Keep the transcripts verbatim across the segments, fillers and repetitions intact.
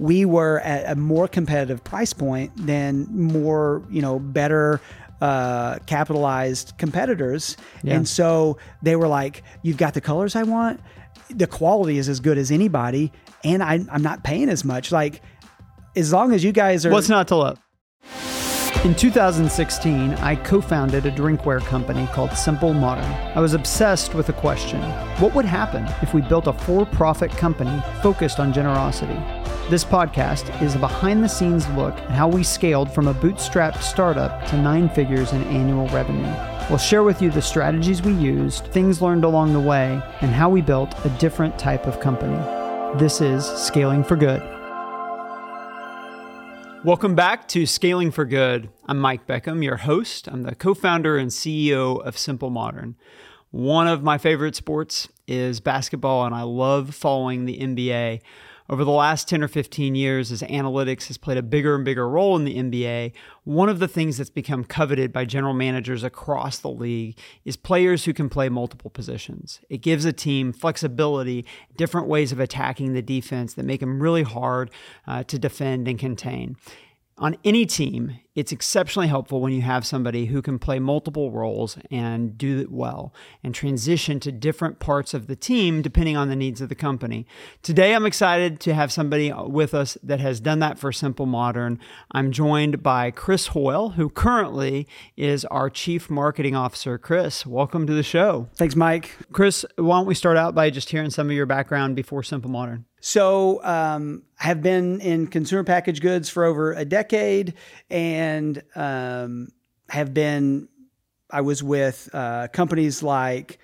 we were at a more competitive price point than more, you know, better uh, capitalized competitors. Yeah. And so they were like, you've got the colors I want. The quality is as good as anybody. And I, I'm not paying as much. Like, as long as you guys are... What's not to love? In two thousand sixteen, I co-founded a drinkware company called Simple Modern. I was obsessed with the question, what would happen if we built a for-profit company focused on generosity? This podcast is a behind-the-scenes look at how we scaled from a bootstrapped startup to nine figures in annual revenue. We'll share with you the strategies we used, things learned along the way, and how we built a different type of company. This is Scaling for Good. Welcome back to Scaling for Good. I'm Mike Beckham, your host. I'm the co-founder and C E O of Simple Modern. One of my favorite sports is basketball, and I love following the N B A. Over the last ten or fifteen years, as analytics has played a bigger and bigger role in the N B A, one of the things that's become coveted by general managers across the league is players who can play multiple positions. It gives a team flexibility, different ways of attacking the defense that make them really hard uh, to defend and contain. On any team, it's exceptionally helpful when you have somebody who can play multiple roles and do it well and transition to different parts of the team depending on the needs of the company. Today, I'm excited to have somebody with us that has done that for Simple Modern. I'm joined by Chris Hoyle, who currently is our Chief Marketing Officer. Chris, welcome to the show. Thanks, Mike. Chris, why don't we start out by just hearing some of your background before Simple Modern? So um, I have been in consumer packaged goods for over a decade and um, have been, I was with uh, companies like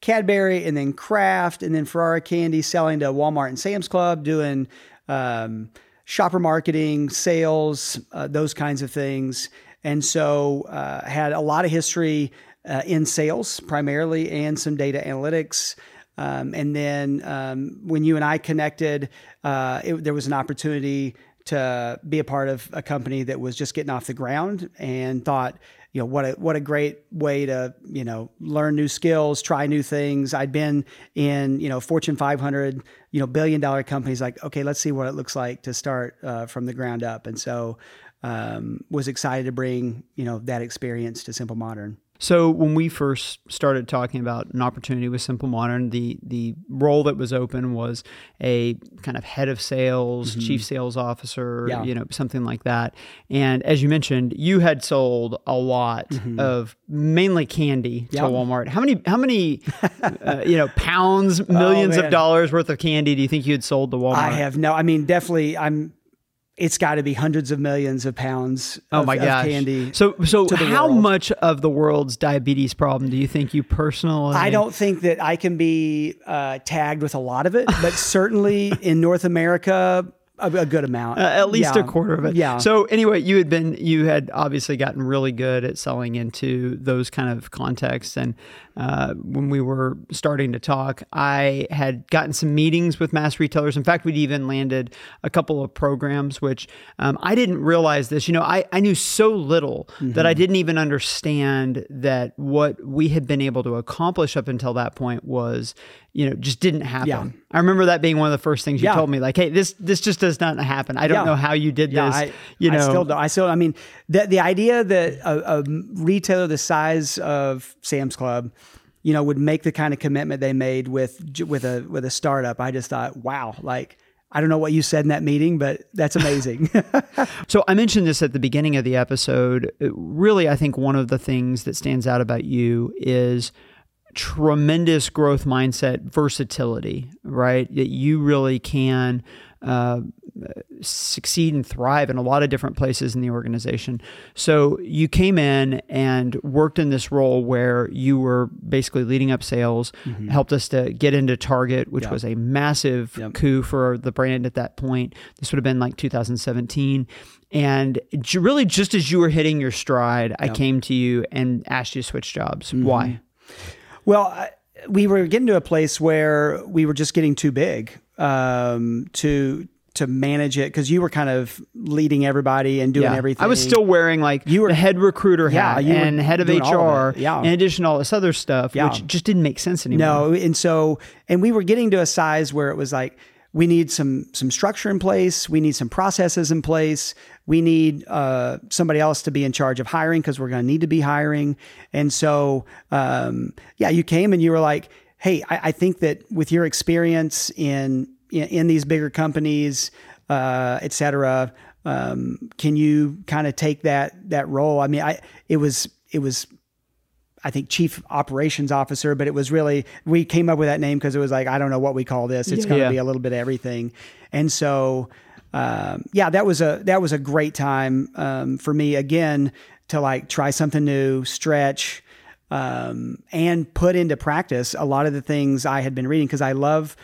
Cadbury and then Kraft and then Ferrara Candy, selling to Walmart and Sam's Club, doing um, shopper marketing, sales, uh, those kinds of things. And so uh, had a lot of history uh, in sales primarily and some data analytics. Um, and then um, when you and I connected, uh, it, there was an opportunity to be a part of a company that was just getting off the ground, and thought, you know, what a what a great way to, you know, learn new skills, try new things. I'd been in, you know, Fortune five hundred, you know, billion dollar companies. Like, okay, let's see what it looks like to start uh, from the ground up. And so um, was excited to bring, you know, that experience to Simple Modern. So when we first started talking about an opportunity with Simple Modern, the the role that was open was a kind of head of sales, mm-hmm. chief sales officer, yeah. you know, something like that. And as you mentioned, you had sold a lot mm-hmm. of mainly candy yep. to Walmart. How many how many uh, you know pounds, millions oh, of dollars worth of candy do you think you had sold to Walmart? I have no. I mean, definitely, I'm. It's got to be hundreds of millions of pounds of, oh my gosh. of candy. So, so how world. much of the world's diabetes problem do you think you personally... I don't think that I can be uh, tagged with a lot of it, but certainly in North America... A good amount. Uh, at least yeah. a quarter of it. Yeah. So anyway, you had been, you had obviously gotten really good at selling into those kind of contexts. And uh, when we were starting to talk, I had gotten some meetings with mass retailers. In fact, we'd even landed a couple of programs, which um, I didn't realize this. You know, I, I knew so little mm-hmm. that I didn't even understand that what we had been able to accomplish up until that point was, you know, just didn't happen. Yeah. I remember that being one of the first things you yeah. told me, like, hey, this, this just does not happen. I don't yeah. know how you did yeah, this. I, you know, I still don't. I still, I mean, the, the idea that a, a retailer the size of Sam's Club, you know, would make the kind of commitment they made with, with a, with a startup. I just thought, wow, like, I don't know what you said in that meeting, but that's amazing. So I mentioned this at the beginning of the episode. Really, I think one of the things that stands out about you is tremendous growth mindset, versatility, right? That you really can uh, succeed and thrive in a lot of different places in the organization. So you came in and worked in this role where you were basically leading up sales, mm-hmm. helped us to get into Target, which yep. was a massive yep. coup for the brand at that point. This would have been like two thousand seventeen. And really just as you were hitting your stride, yep. I came to you and asked you to switch jobs. Mm-hmm. Why? Well, we were getting to a place where we were just getting too big um, to to manage it, because you were kind of leading everybody and doing yeah. everything. I was still wearing like you were, the head recruiter yeah, hat and head of H R, yeah. in addition to all this other stuff, yeah. which just didn't make sense anymore. No, and so, and we were getting to a size where it was like, we need some some structure in place. We need some processes in place. We need uh, somebody else to be in charge of hiring because we're going to need to be hiring. And so, um, yeah, you came and you were like, hey, I, I think that with your experience in in, in these bigger companies, uh, et cetera, um, can you kind of take that that role? I mean, I it was it was. I think chief operations officer, but it was really, we came up with that name because it was like, I don't know what we call this. It's yeah. going to yeah. be a little bit of everything. And so, um, yeah, that was a, that was a great time, um, for me again, to like try something new, stretch, um, and put into practice a lot of the things I had been reading. Cause I love,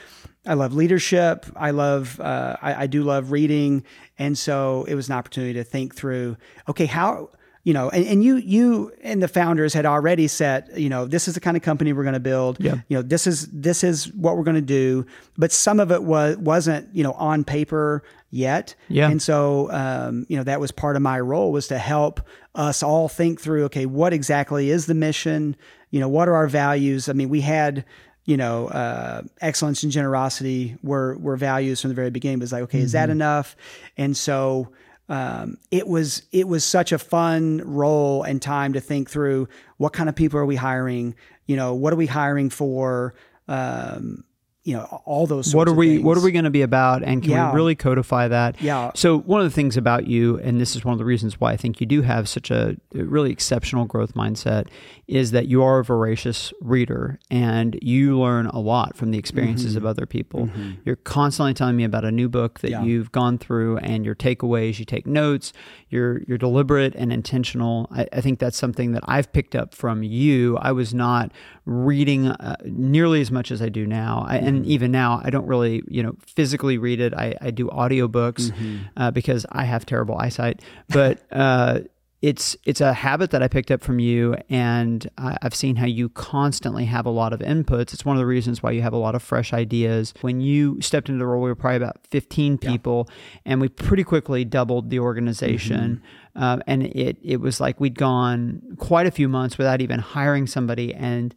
I love leadership. I love, uh, I, I do love reading. And so it was an opportunity to think through, okay, how, You know, and, and you, you and the founders had already set, you know, this is the kind of company we're going to build, yeah. you know, this is, this is what we're going to do, but some of it was, wasn't, you know, on paper yet. Yeah. And so, um, you know, that was part of my role was to help us all think through, okay, what exactly is the mission? You know, what are our values? I mean, we had, you know, uh, excellence and generosity were, were values from the very beginning. It was like, okay, mm-hmm. is that enough? And so, Um, it was, it was such a fun role and time to think through what kind of people are we hiring? You know, what are we hiring for? Um, you know, all those sorts what are of we, things. What are we going to be about? And can yeah. we really codify that? Yeah. So one of the things about you, and this is one of the reasons why I think you do have such a really exceptional growth mindset, is that you are a voracious reader and you learn a lot from the experiences mm-hmm. of other people. Mm-hmm. You're constantly telling me about a new book that yeah. you've gone through and your takeaways, you take notes, you're, you're deliberate and intentional. I, I think that's something that I've picked up from you. I was not reading uh, nearly as much as I do now. I, mm-hmm. And even now, I don't really, you know, physically read it. I, I do audiobooks mm-hmm. uh, because I have terrible eyesight. But uh, it's it's a habit that I picked up from you, and I, I've seen how you constantly have a lot of inputs. It's one of the reasons why you have a lot of fresh ideas. When you stepped into the role, we were probably about fifteen people, yeah. and we pretty quickly doubled the organization. Mm-hmm. Uh, and it it was like we'd gone quite a few months without even hiring somebody, and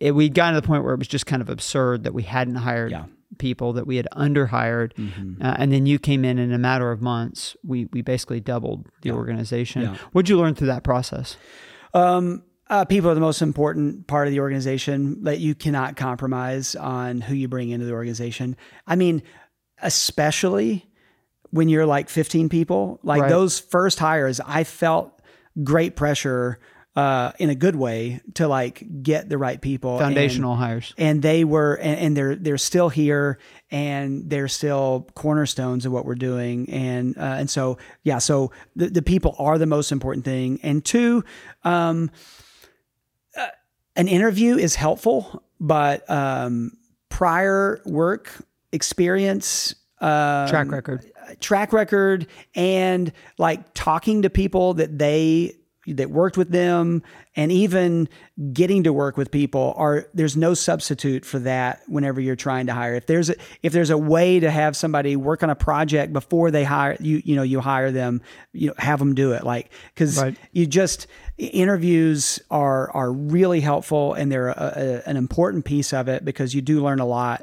It, we'd gotten to the point where it was just kind of absurd that we hadn't hired yeah. people, that we had underhired. Mm-hmm. Uh, and then you came in, in a matter of months, we we basically doubled the yeah. organization. Yeah. What'd you learn through that process? Um, uh, people are the most important part of the organization, that you cannot compromise on who you bring into the organization. I mean, especially when you're like fifteen people, like right. those first hires, I felt great pressure Uh, in a good way to like get the right people, foundational and, hires, and they were, and, and they're they're still here, and they're still cornerstones of what we're doing, and uh, and so yeah, so the the people are the most important thing, and two, um, uh, an interview is helpful, but um, prior work experience, um, track record, track record, and like talking to people that they. that worked with them, and even getting to work with people are, there's no substitute for that whenever you're trying to hire. If there's a, if there's a way to have somebody work on a project before they hire you, you know, you hire them, you know, have them do it. Like, cause right. you just, interviews are, are really helpful, and they're a, a, an important piece of it because you do learn a lot,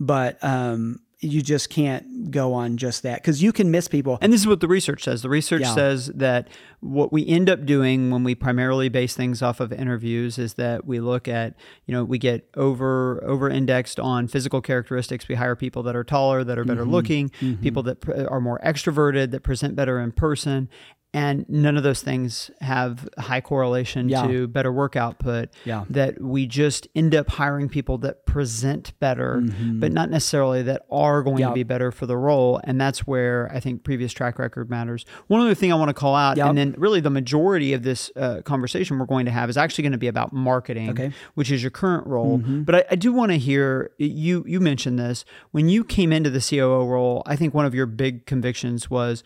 but, um, you just can't go on just that because you can miss people. And this is what the research says. The research yeah. says that what we end up doing when we primarily base things off of interviews is that we look at, you know, we get over over indexed on physical characteristics. We hire people that are taller, that are better mm-hmm. looking, mm-hmm. people that pr- are more extroverted, that present better in person. And none of those things have high correlation yeah. to better work output, yeah. that we just end up hiring people that present better, mm-hmm. but not necessarily that are going yep. to be better for the role. And that's where I think previous track record matters. One other thing I want to call out, yep. and then really the majority of this uh, conversation we're going to have is actually going to be about marketing, okay. which is your current role. Mm-hmm. But I, I do want to hear, you, you mentioned this, when you came into the C O O role, I think one of your big convictions was,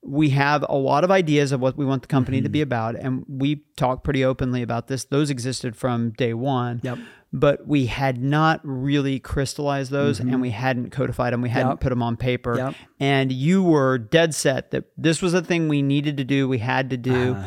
we have a lot of ideas of what we want the company mm-hmm. to be about, and we talk pretty openly about this. Those existed from day one, yep. but we had not really crystallized those, mm-hmm. and we hadn't codified them. We hadn't yep. put them on paper. Yep. And you were dead set that this was a thing we needed to do, we had to do. Uh.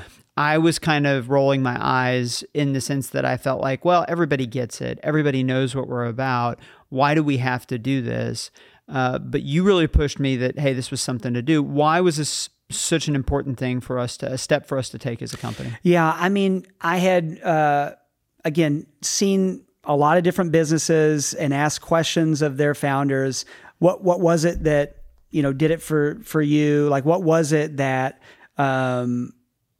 I was kind of rolling my eyes in the sense that I felt like, well, everybody gets it. Everybody knows what we're about. Why do we have to do this? Uh, but you really pushed me that, hey, this was something to do. Why was this such an important thing for us to, a step for us to take as a company? Yeah. I mean, I had, uh, again, seen a lot of different businesses and asked questions of their founders. What, what was it that, you know, did it for, for you? Like, what was it that, um,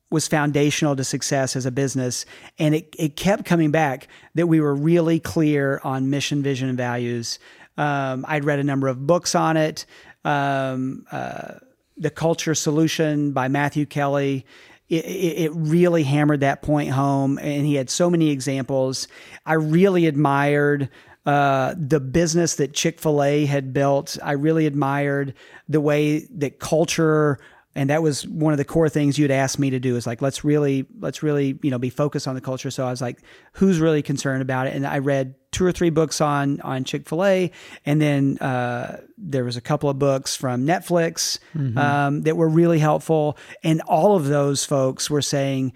was foundational to success as a business? And it, it kept coming back that we were really clear on mission, vision, and values. Um, I'd read a number of books on it. Um, uh, The Culture Solution by Matthew Kelly, it, it, it really hammered that point home. And he had so many examples. I really admired uh, the business that Chick-fil-A had built. I really admired the way that culture, and that was one of the core things you'd asked me to do, is like, let's really, let's really, you know, be focused on the culture. So I was like, who's really concerned about it? And I read two or three books on, on Chick-fil-A. And then, uh, there was a couple of books from Netflix, mm-hmm. um, that were really helpful. And all of those folks were saying,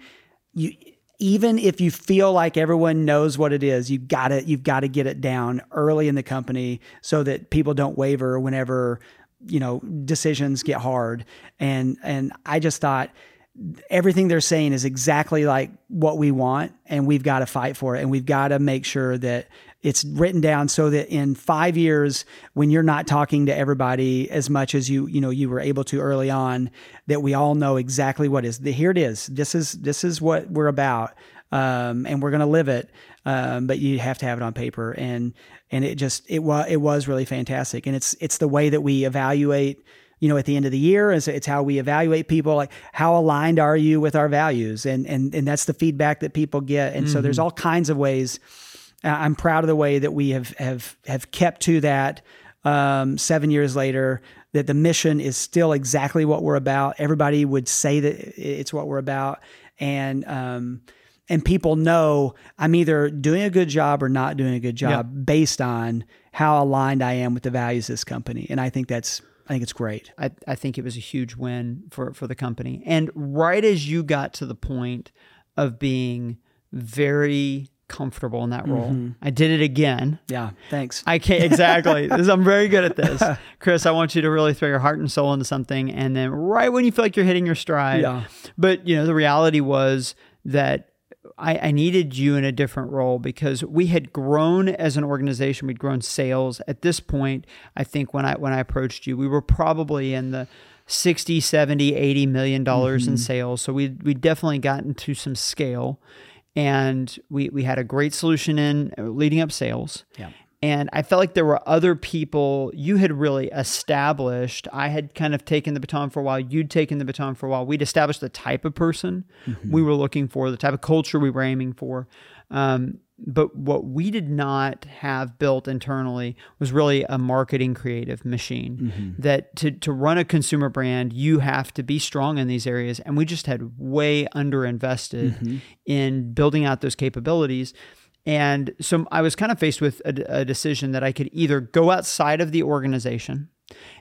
you, even if you feel like everyone knows what it is, you've got to, you've got to get it down early in the company so that people don't waver whenever, you know, decisions get hard. And, and I just thought everything they're saying is exactly like what we want, and we've got to fight for it. And we've got to make sure that it's written down so that in five years, when you're not talking to everybody as much as you, you know, you were able to early on, that we all know exactly what is the, here it is. This is, this is what we're about. Um, and we're going to live it. Um, but you have to have it on paper. And, and it just, it was, it was really fantastic. And it's, it's the way that we evaluate, you know, at the end of the year, is it's how we evaluate people, like how aligned are you with our values? And, and, and that's the feedback that people get. And mm-hmm. so there's all kinds of ways. I'm proud of the way that we have, have, have kept to that, um, seven years later, that the mission is still exactly what we're about. Everybody would say that it's what we're about. And, um, And people know I'm either doing a good job or not doing a good job yep. based on how aligned I am with the values of this company. And I think that's, I think it's great. I, I think it was a huge win for, for the company. And right as you got to the point of being very comfortable in that role, mm-hmm. I did it again. Yeah, thanks. I can't, exactly. this, I'm very good at this. Chris, I want you to really throw your heart and soul into something. And then right when you feel like you're hitting your stride, yeah. but you know, the reality was that I, I needed you in a different role because we had grown as an organization. We'd grown sales. At this point, I think when I when I approached you, we were probably in the sixty, seventy, eighty million dollars mm-hmm. in sales. So we we definitely gotten to some scale, and we we had a great solution in leading up sales. Yeah. And I felt like there were other people you had really established. I had kind of taken the baton for a while. You'd taken the baton for a while. We'd established the type of person mm-hmm. we were looking for, the type of culture we were aiming for. Um, but what we did not have built internally was really a marketing creative machine mm-hmm. that to, to run a consumer brand, you have to be strong in these areas. And we just had way underinvested mm-hmm. in building out those capabilities. And so I was kind of faced with a, a decision that I could either go outside of the organization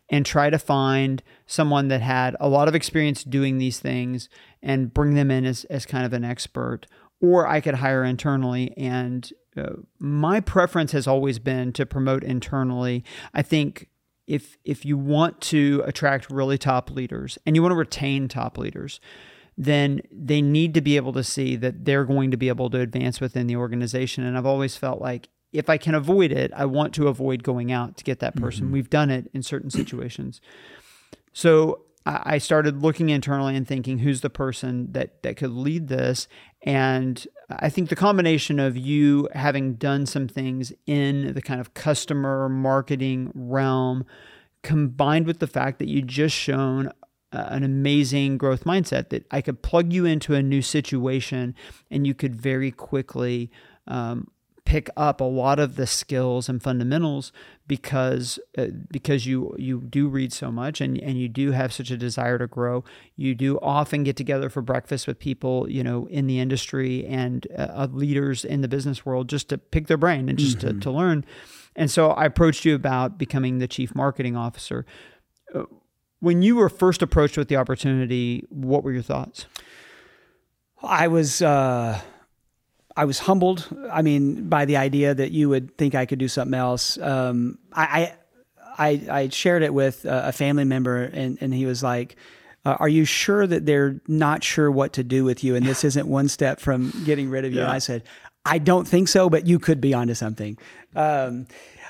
and try to find someone that had a lot of experience doing these things and bring them in as, as kind of an expert, or I could hire internally. And uh, my preference has always been to promote internally. I think if if you want to attract really top leaders and you want to retain top leaders, then they need to be able to see that they're going to be able to advance within the organization. And I've always felt like if I can avoid it, I want to avoid going out to get that person. Mm-hmm. We've done it in certain situations. So I started looking internally and thinking, who's the person that, that could lead this? And I think the combination of you having done some things in the kind of customer marketing realm, combined with the fact that you just shown an amazing growth mindset, that I could plug you into a new situation and you could very quickly um, pick up a lot of the skills and fundamentals because uh, because you you do read so much and, and you do have such a desire to grow. You do often get together for breakfast with people, you know, in the industry and uh, leaders in the business world just to pick their brain and just mm-hmm. to, to learn. And so I approached you about becoming the chief marketing officer. Uh, When you were first approached with the opportunity, what were your thoughts? I was uh, I was humbled. I mean, by the idea that you would think I could do something else. Um, I, I I, I shared it with a family member, and, and he was like, uh, are you sure that they're not sure what to do with you? And this isn't one step from getting rid of you. Yeah. And I said, I don't think so, but you could be onto something. Um,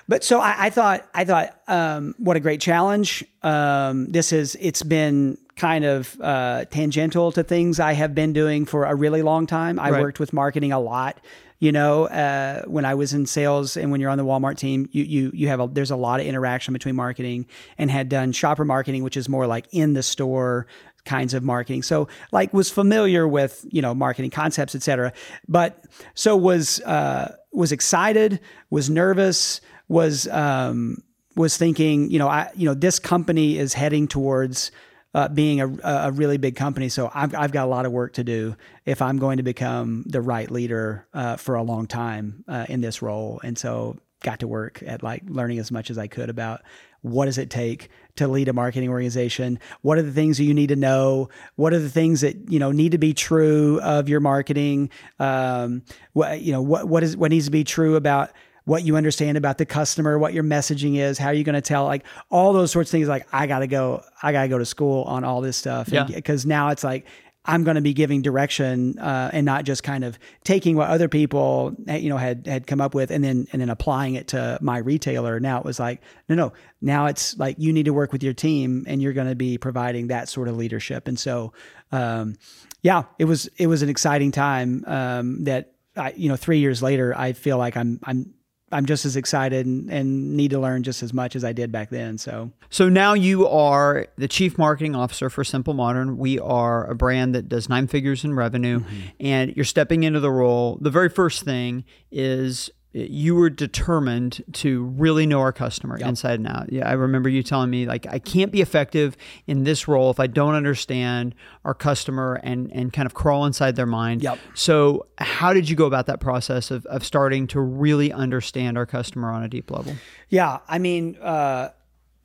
but so I, I thought, I thought, um, what a great challenge. Um, this is, it's been kind of uh, tangential to things I have been doing for a really long time. I right. worked with marketing a lot, you know, uh, when I was in sales, and when you're on the Walmart team, you, you, you have a, there's a lot of interaction between marketing, and had done shopper marketing, which is more like in the store kinds of marketing. So like was familiar with, you know, marketing concepts, et cetera. But so was, uh, was excited, was nervous, was, um, was thinking, you know, I, you know, this company is heading towards, uh, being a, a really big company. So I've, I've got a lot of work to do if I'm going to become the right leader, uh, for a long time, uh, in this role. And so got to work at like learning as much as I could about what does it take to lead a marketing organization? What are the things that you need to know? What are the things that, you know, need to be true of your marketing? Um, what, you know, what, what is, what needs to be true about what you understand about the customer, what your messaging is, how are you going to tell, like all those sorts of things. Like I got to go, I got to go to school on all this stuff. Yeah. And, 'cause now it's like, I'm going to be giving direction, uh, and not just kind of taking what other people, you know, had, had come up with and then, and then applying it to my retailer. Now it was like, no, no, now it's like, you need to work with your team, and you're going to be providing that sort of leadership. And so, um, yeah, it was, it was an exciting time, um, that I, you know, three years later, I feel like I'm, I'm, I'm just as excited and, and need to learn just as much as I did back then. So so now you are the chief marketing officer for Simple Modern. We are a brand that does nine figures in revenue, mm-hmm. and you're stepping into the role. The very first thing is you were determined to really know our customer yep. inside and out. Yeah, I remember you telling me, like, I can't be effective in this role if I don't understand our customer and and kind of crawl inside their mind. Yep. So how did you go about that process of of starting to really understand our customer on a deep level? Yeah, I mean, uh,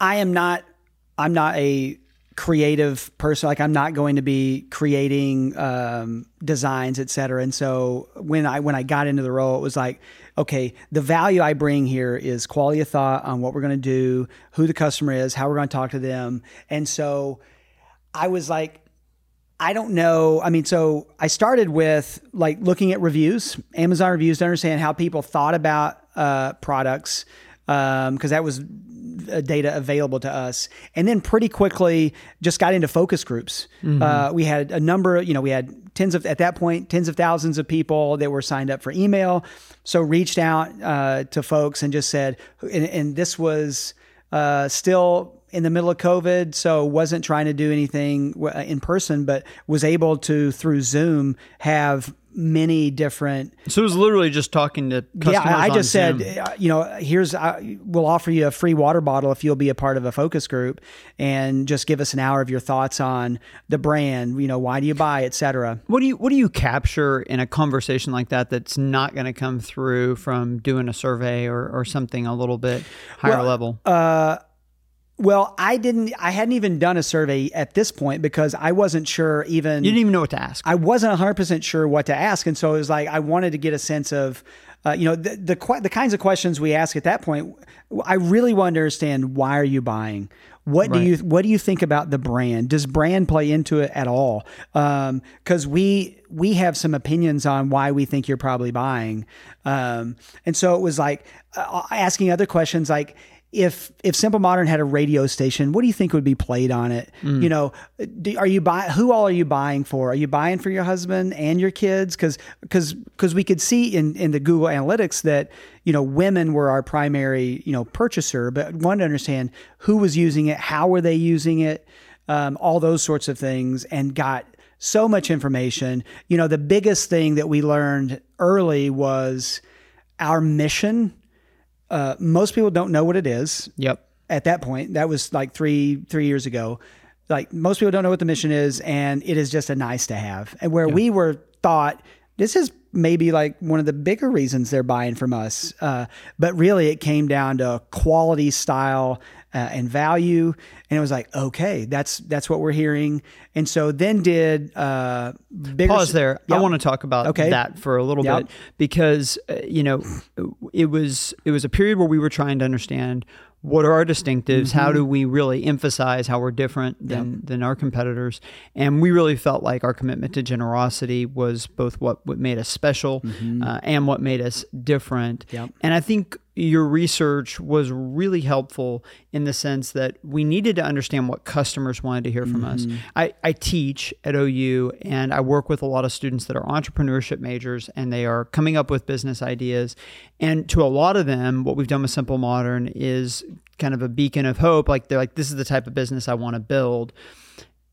I am not, I'm not a creative person. Like I'm not going to be creating um, designs, et cetera. And so when I, when I got into the role, it was like, okay, the value I bring here is quality of thought on what we're going to do, who the customer is, how we're going to talk to them. And so I was like, I don't know. I mean, so I started with like looking at reviews, Amazon reviews, to understand how people thought about uh, products. Um, 'cause that was data available to us. And then pretty quickly just got into focus groups. Mm-hmm. Uh, we had a number, you know, we had tens of, at that point, tens of thousands of people that were signed up for email. So reached out, uh, to folks and just said, and, and this was, uh, still in the middle of COVID. So wasn't trying to do anything in person, but was able to, through Zoom, have many different. So it was literally just talking to customers. Yeah, I just on Zoom. said, you know, here's, I, we'll offer you a free water bottle if you'll be a part of a focus group and just give us an hour of your thoughts on the brand. You know, why do you buy, et cetera. What do you, what do you capture in a conversation like that that's not going to come through from doing a survey or, or something a little bit higher well, level? Uh, Well, I didn't, I hadn't even done a survey at this point because I wasn't sure even. You didn't even know what to ask. I wasn't one hundred percent sure what to ask. And so it was like, I wanted to get a sense of, uh, you know, the, the the kinds of questions we ask at that point. I really want to understand, why are you buying? What right. do you, what do you think about the brand? Does brand play into it at all? Um, 'cause we, we have some opinions on why we think you're probably buying. Um, and so it was like uh, asking other questions like, If if Simple Modern had a radio station, what do you think would be played on it? Mm. You know, do, are you buy? Who all are you buying for? Are you buying for your husband and your kids? Because because because we could see in, in the Google Analytics that, you know, women were our primary, you know, purchaser, but wanted to understand who was using it, how were they using it, um, all those sorts of things, and got so much information. You know, the biggest thing that we learned early was our mission. Uh, most people don't know what it is. Yep. At that point, that was like three three years ago. Like most people don't know what the mission is, and it is just a nice to have. And where yep. we were thought this is maybe like one of the bigger reasons they're buying from us, uh, but really it came down to quality, style, uh, and value. And it was like, okay, that's that's what we're hearing. And so then did uh, bigger pause there. Yep. I want to talk about okay. that for a little yep. bit because uh, you know it was it was a period where we were trying to understand what are our distinctives? Mm-hmm. How do we really emphasize how we're different than, yep. than our competitors? And we really felt like our commitment to generosity was both what, what made us special mm-hmm. uh, and what made us different. Yep. And I think your research was really helpful in the sense that we needed to understand what customers wanted to hear from mm-hmm. us. I, I teach at O U and I work with a lot of students that are entrepreneurship majors and they are coming up with business ideas. And to a lot of them, what we've done with Simple Modern is kind of a beacon of hope. Like they're like, this is the type of business I want to build.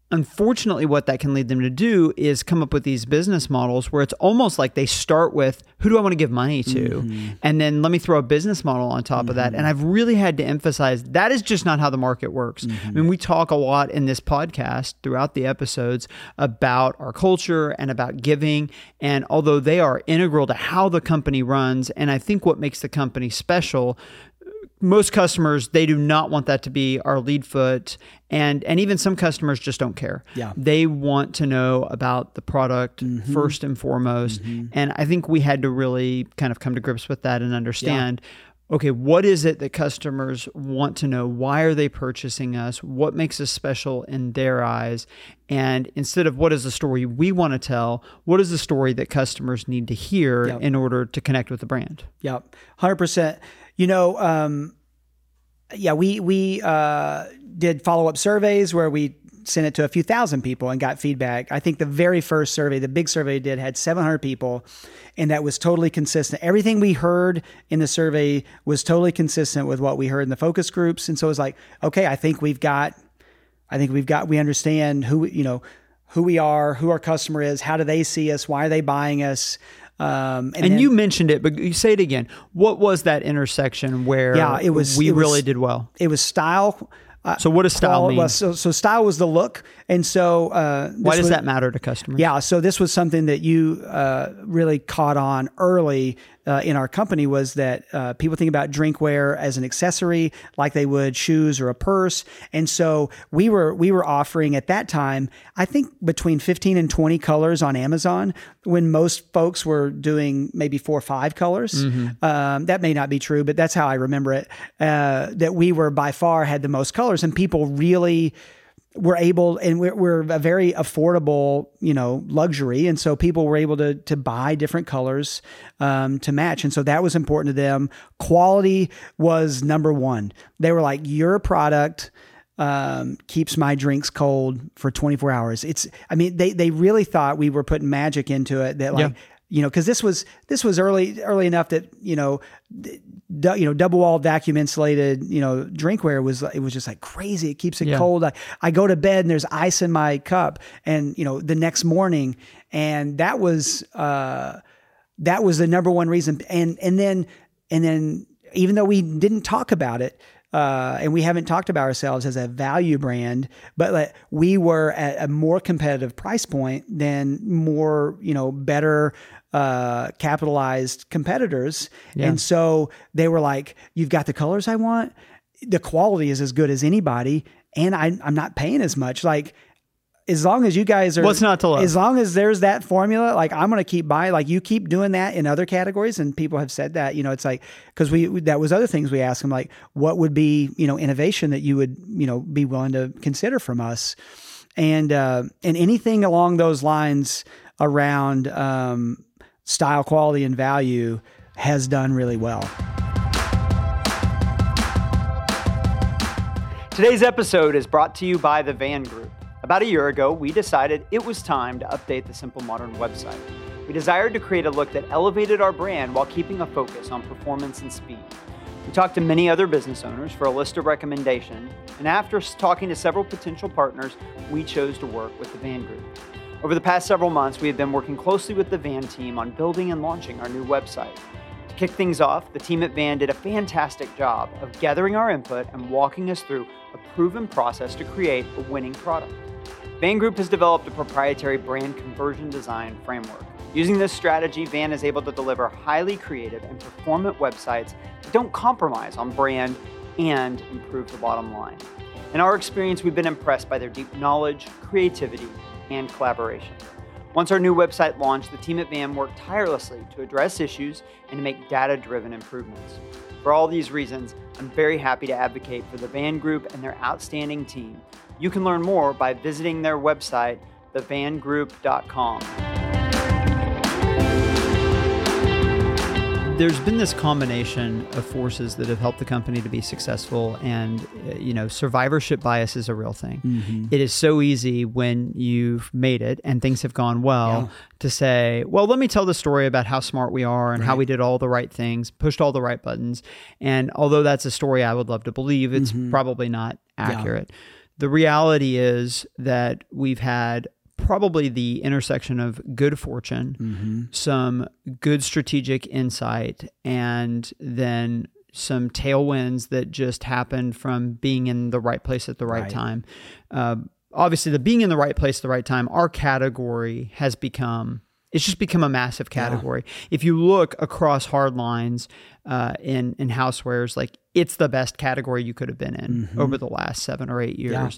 Unfortunately, what that can lead them to do is come up with these business models where it's almost like they start with, who do I want to give money to? Mm-hmm. And then let me throw a business model on top mm-hmm. of that. And I've really had to emphasize that is just not how the market works. Mm-hmm. I mean, we talk a lot in this podcast throughout the episodes about our culture and about giving. And although they are integral to how the company runs, and I think what makes the company special, most customers, they do not want that to be our lead foot. And and even some customers just don't care. Yeah. They want to know about the product mm-hmm. first and foremost. Mm-hmm. And I think we had to really kind of come to grips with that and understand, yeah. okay, what is it that customers want to know? Why are they purchasing us? What makes us special in their eyes? And instead of what is the story we want to tell, what is the story that customers need to hear yep. in order to connect with the brand? Yep, one hundred percent. You know, um, yeah, we we uh, did follow-up surveys where we sent it to a few thousand people and got feedback. I think the very first survey, the big survey we did, had seven hundred people, and that was totally consistent. Everything we heard in the survey was totally consistent with what we heard in the focus groups. And so it was like, okay, I think we've got, I think we've got, we understand who, you know, who we are, who our customer is, how do they see us, why are they buying us? Um, and and then, you mentioned it, but you say it again. What was that intersection where yeah, it was, we it was, really did well? It was style. Uh, so what does style well, mean? Well, so, so style was the look. And so... Uh, why does was, that matter to customers? Yeah. So this was something that you uh, really caught on early uh, in our company was that uh, people think about drinkware as an accessory like they would shoes or a purse. And so we were we were offering at that time, I think between fifteen and twenty colors on Amazon when most folks were doing maybe four or five colors. Mm-hmm. Um, that may not be true, but that's how I remember it, uh, that we were by far had the most colors and people really... We're able, and we're, we're a very affordable, you know, luxury. And so people were able to to buy different colors um, to match. And so that was important to them. Quality was number one. They were like, your product um, keeps my drinks cold for twenty-four hours. It's, I mean, they, they really thought we were putting magic into it that like, yeah. You know, because this was this was early early enough that you know, d- you know, double walled vacuum insulated you know drinkware was it was just like crazy. It keeps it yeah. cold. I, I go to bed and there's ice in my cup, and you know the next morning, and that was uh, that was the number one reason. And and then and then even though we didn't talk about it. Uh, and we haven't talked about ourselves as a value brand, but like, we were at a more competitive price point than more, you know, better uh, capitalized competitors. Yeah. And so they were like, you've got the colors I want. The quality is as good as anybody. And I, I'm not paying as much. Like, as long as you guys are, what's not to love? As long as there's that formula, like I'm going to keep buying, like you keep doing that in other categories. And people have said that, you know, it's like, cause we, that was other things we asked them, like what would be, you know, innovation that you would, you know, be willing to consider from us. And, uh, and anything along those lines around, um, style, quality, and value has done really well. Today's episode is brought to you by The Vaan Group. About a year ago, we decided it was time to update the Simple Modern website. We desired to create a look that elevated our brand while keeping a focus on performance and speed. We talked to many other business owners for a list of recommendations, and after talking to several potential partners, we chose to work with The Vaan Group. Over the past several months, we have been working closely with the Vaan team on building and launching our new website. To kick things off, the team at Vaan did a fantastic job of gathering our input and walking us through a proven process to create a winning product. Vaan Group has developed a proprietary brand conversion design framework. Using this strategy, Vaan is able to deliver highly creative and performant websites that don't compromise on brand and improve the bottom line. In our experience, we've been impressed by their deep knowledge, creativity, and collaboration. Once our new website launched, the team at Vaan worked tirelessly to address issues and to make data-driven improvements. For all these reasons, I'm very happy to advocate for the Vaan Group and their outstanding team. You can learn more by visiting their website, the van group dot com. There's been this combination of forces that have helped the company to be successful, and you know, survivorship bias is a real thing. Mm-hmm. It is so easy when you've made it and things have gone well yeah. to say, well, let me tell the story about how smart we are and right. how we did all the right things, pushed all the right buttons. And although that's a story I would love to believe, it's mm-hmm. probably not accurate. Yeah. The reality is that we've had probably the intersection of good fortune, mm-hmm. some good strategic insight, and then some tailwinds that just happened from being in the right place at the right, right. time. Uh, obviously, the being in the right place at the right time, our category has become... It's just become a massive category. Yeah. If you look across hard lines uh, in, in housewares, like it's the best category you could have been in mm-hmm. over the last seven or eight years. Yeah.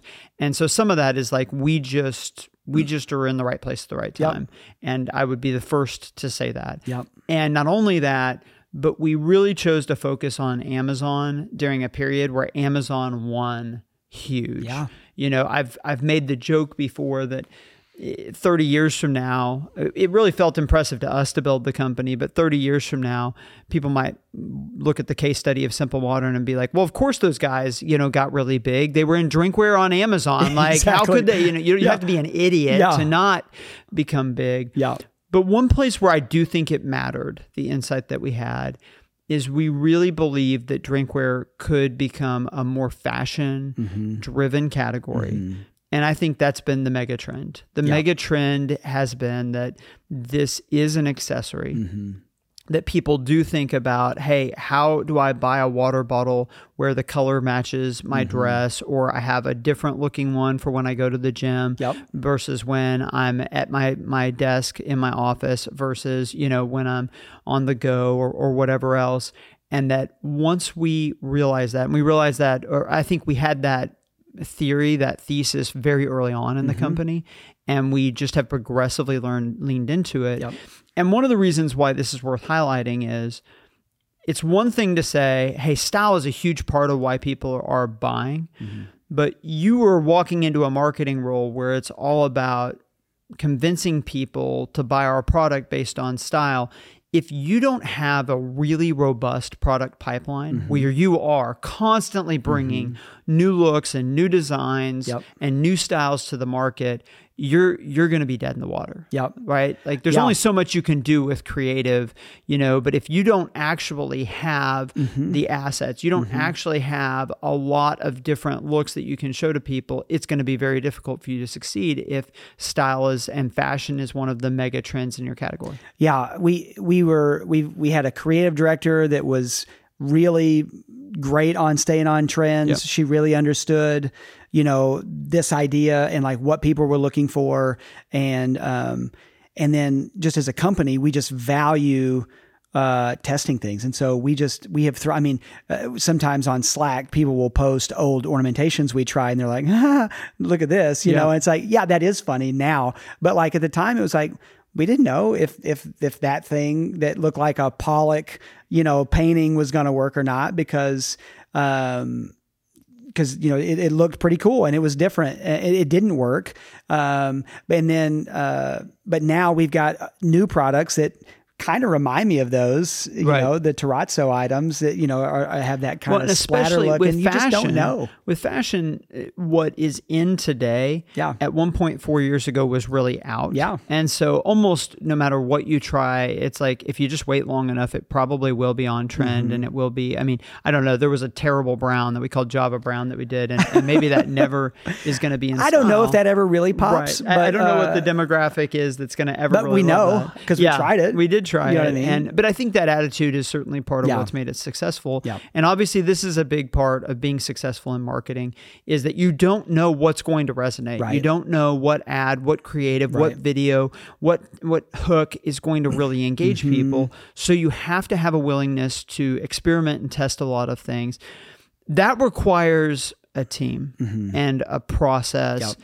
And so some of that is like, we just we just are in the right place at the right time. Yep. And I would be the first to say that. Yep. And not only that, but we really chose to focus on Amazon during a period where Amazon won huge. Yeah. You know, I've I've made the joke before that thirty years from now, it really felt impressive to us to build the company, but thirty years from now, people might look at the case study of Simple Modern and be like, well, of course those guys, you know, got really big. They were in drinkware on Amazon. Like exactly. how could they, you know, you yeah. have to be an idiot yeah. to not become big. Yeah. But one place where I do think it mattered, the insight that we had, is we really believed that drinkware could become a more fashion-driven mm-hmm. category. Mm-hmm. And I think that's been the mega trend. The yeah. mega trend has been that this is an accessory mm-hmm. that people do think about, hey, how do I buy a water bottle where the color matches my mm-hmm. dress, or I have a different looking one for when I go to the gym yep. versus when I'm at my, my desk in my office versus, you know, when I'm on the go or, or whatever else. And that once we realize that, and we realized that, or I think we had that theory, that thesis very early on in the mm-hmm. company, and we just have progressively learned, leaned into it. Yep. And one of the reasons why this is worth highlighting is it's one thing to say, hey, style is a huge part of why people are buying, mm-hmm. but you are walking into a marketing role where it's all about convincing people to buy our product based on style. If you don't have a really robust product pipeline mm-hmm. where you are constantly bringing mm-hmm. new looks and new designs yep. and new styles to the market, you're you're going to be dead in the water. Yep. Right? Like there's yep. only so much you can do with creative, you know, but if you don't actually have mm-hmm. the assets, you don't mm-hmm. actually have a lot of different looks that you can show to people, it's going to be very difficult for you to succeed if style is and fashion is one of the mega trends in your category. Yeah, we we were we we had a creative director that was really great on staying on trends. Yep. She really understood, you know, this idea and like what people were looking for. And, um, and then just as a company, we just value, uh, testing things. And so we just, we have, th- I mean, uh, sometimes on Slack, people will post old ornamentations we tried and they're like, ah, look at this, you yeah. know, and it's like, yeah, that is funny now. But like at the time it was like, we didn't know if, if, if that thing that looked like a Pollock, you know, painting was going to work or not, because, um, because, you know, it, it looked pretty cool and it was different. It, it didn't work. Um, and then, uh, but now we've got new products that kind of remind me of those, you right. know, the terrazzo items that, you know, are, have that kind well, of splatter look. And you fashion, just don't know. With fashion, what is in today yeah. at one point four years ago was really out. Yeah. And so almost no matter what you try, it's like if you just wait long enough, it probably will be on trend mm-hmm. and it will be, I mean, I don't know. There was a terrible brown that we called Java Brown that we did. And, and maybe that never is going to be in style. I don't know if that ever really pops. Right. But, I, I don't know uh, what the demographic is that's going to ever but really we know because yeah, we tried it. We did. Try you know it. I mean? And but I think that attitude is certainly part of yeah. what's made it successful. Yeah. And obviously this is a big part of being successful in marketing is that you don't know what's going to resonate. Right. You don't know what ad, what creative, right. what video, what what hook is going to really engage mm-hmm. people. So you have to have a willingness to experiment and test a lot of things. That requires a team mm-hmm. and a process. Yep.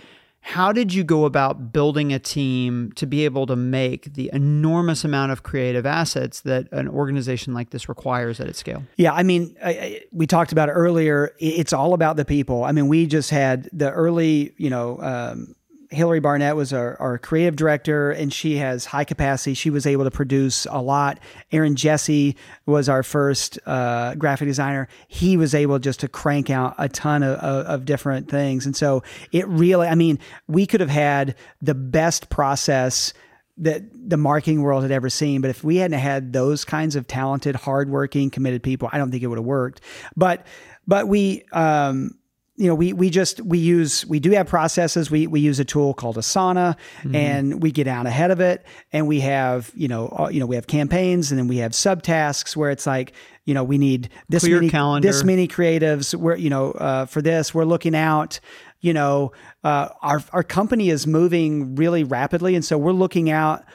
How did you go about building a team to be able to make the enormous amount of creative assets that an organization like this requires at its scale? Yeah, I mean, I, I, we talked about it earlier. It's all about the people. I mean, we just had the early, you know, um, Hillary Barnett was our, our creative director, and she has high capacity. She was able to produce a lot. Aaron Jesse was our first uh, graphic designer. He was able just to crank out a ton of, of, of different things. And so it really, I mean, we could have had the best process that the marketing world had ever seen. But if we hadn't had those kinds of talented, hardworking, committed people, I don't think it would have worked. But, but we... um You know, we we just we use we do have processes. We we use a tool called Asana, mm-hmm. and we get out ahead of it. And we have you know uh, you know we have campaigns, and then we have subtasks where it's like you know we need this Clear many calendar. this many creatives. We're you know uh, for this we're looking out. You know uh, our our company is moving really rapidly, and so we're looking out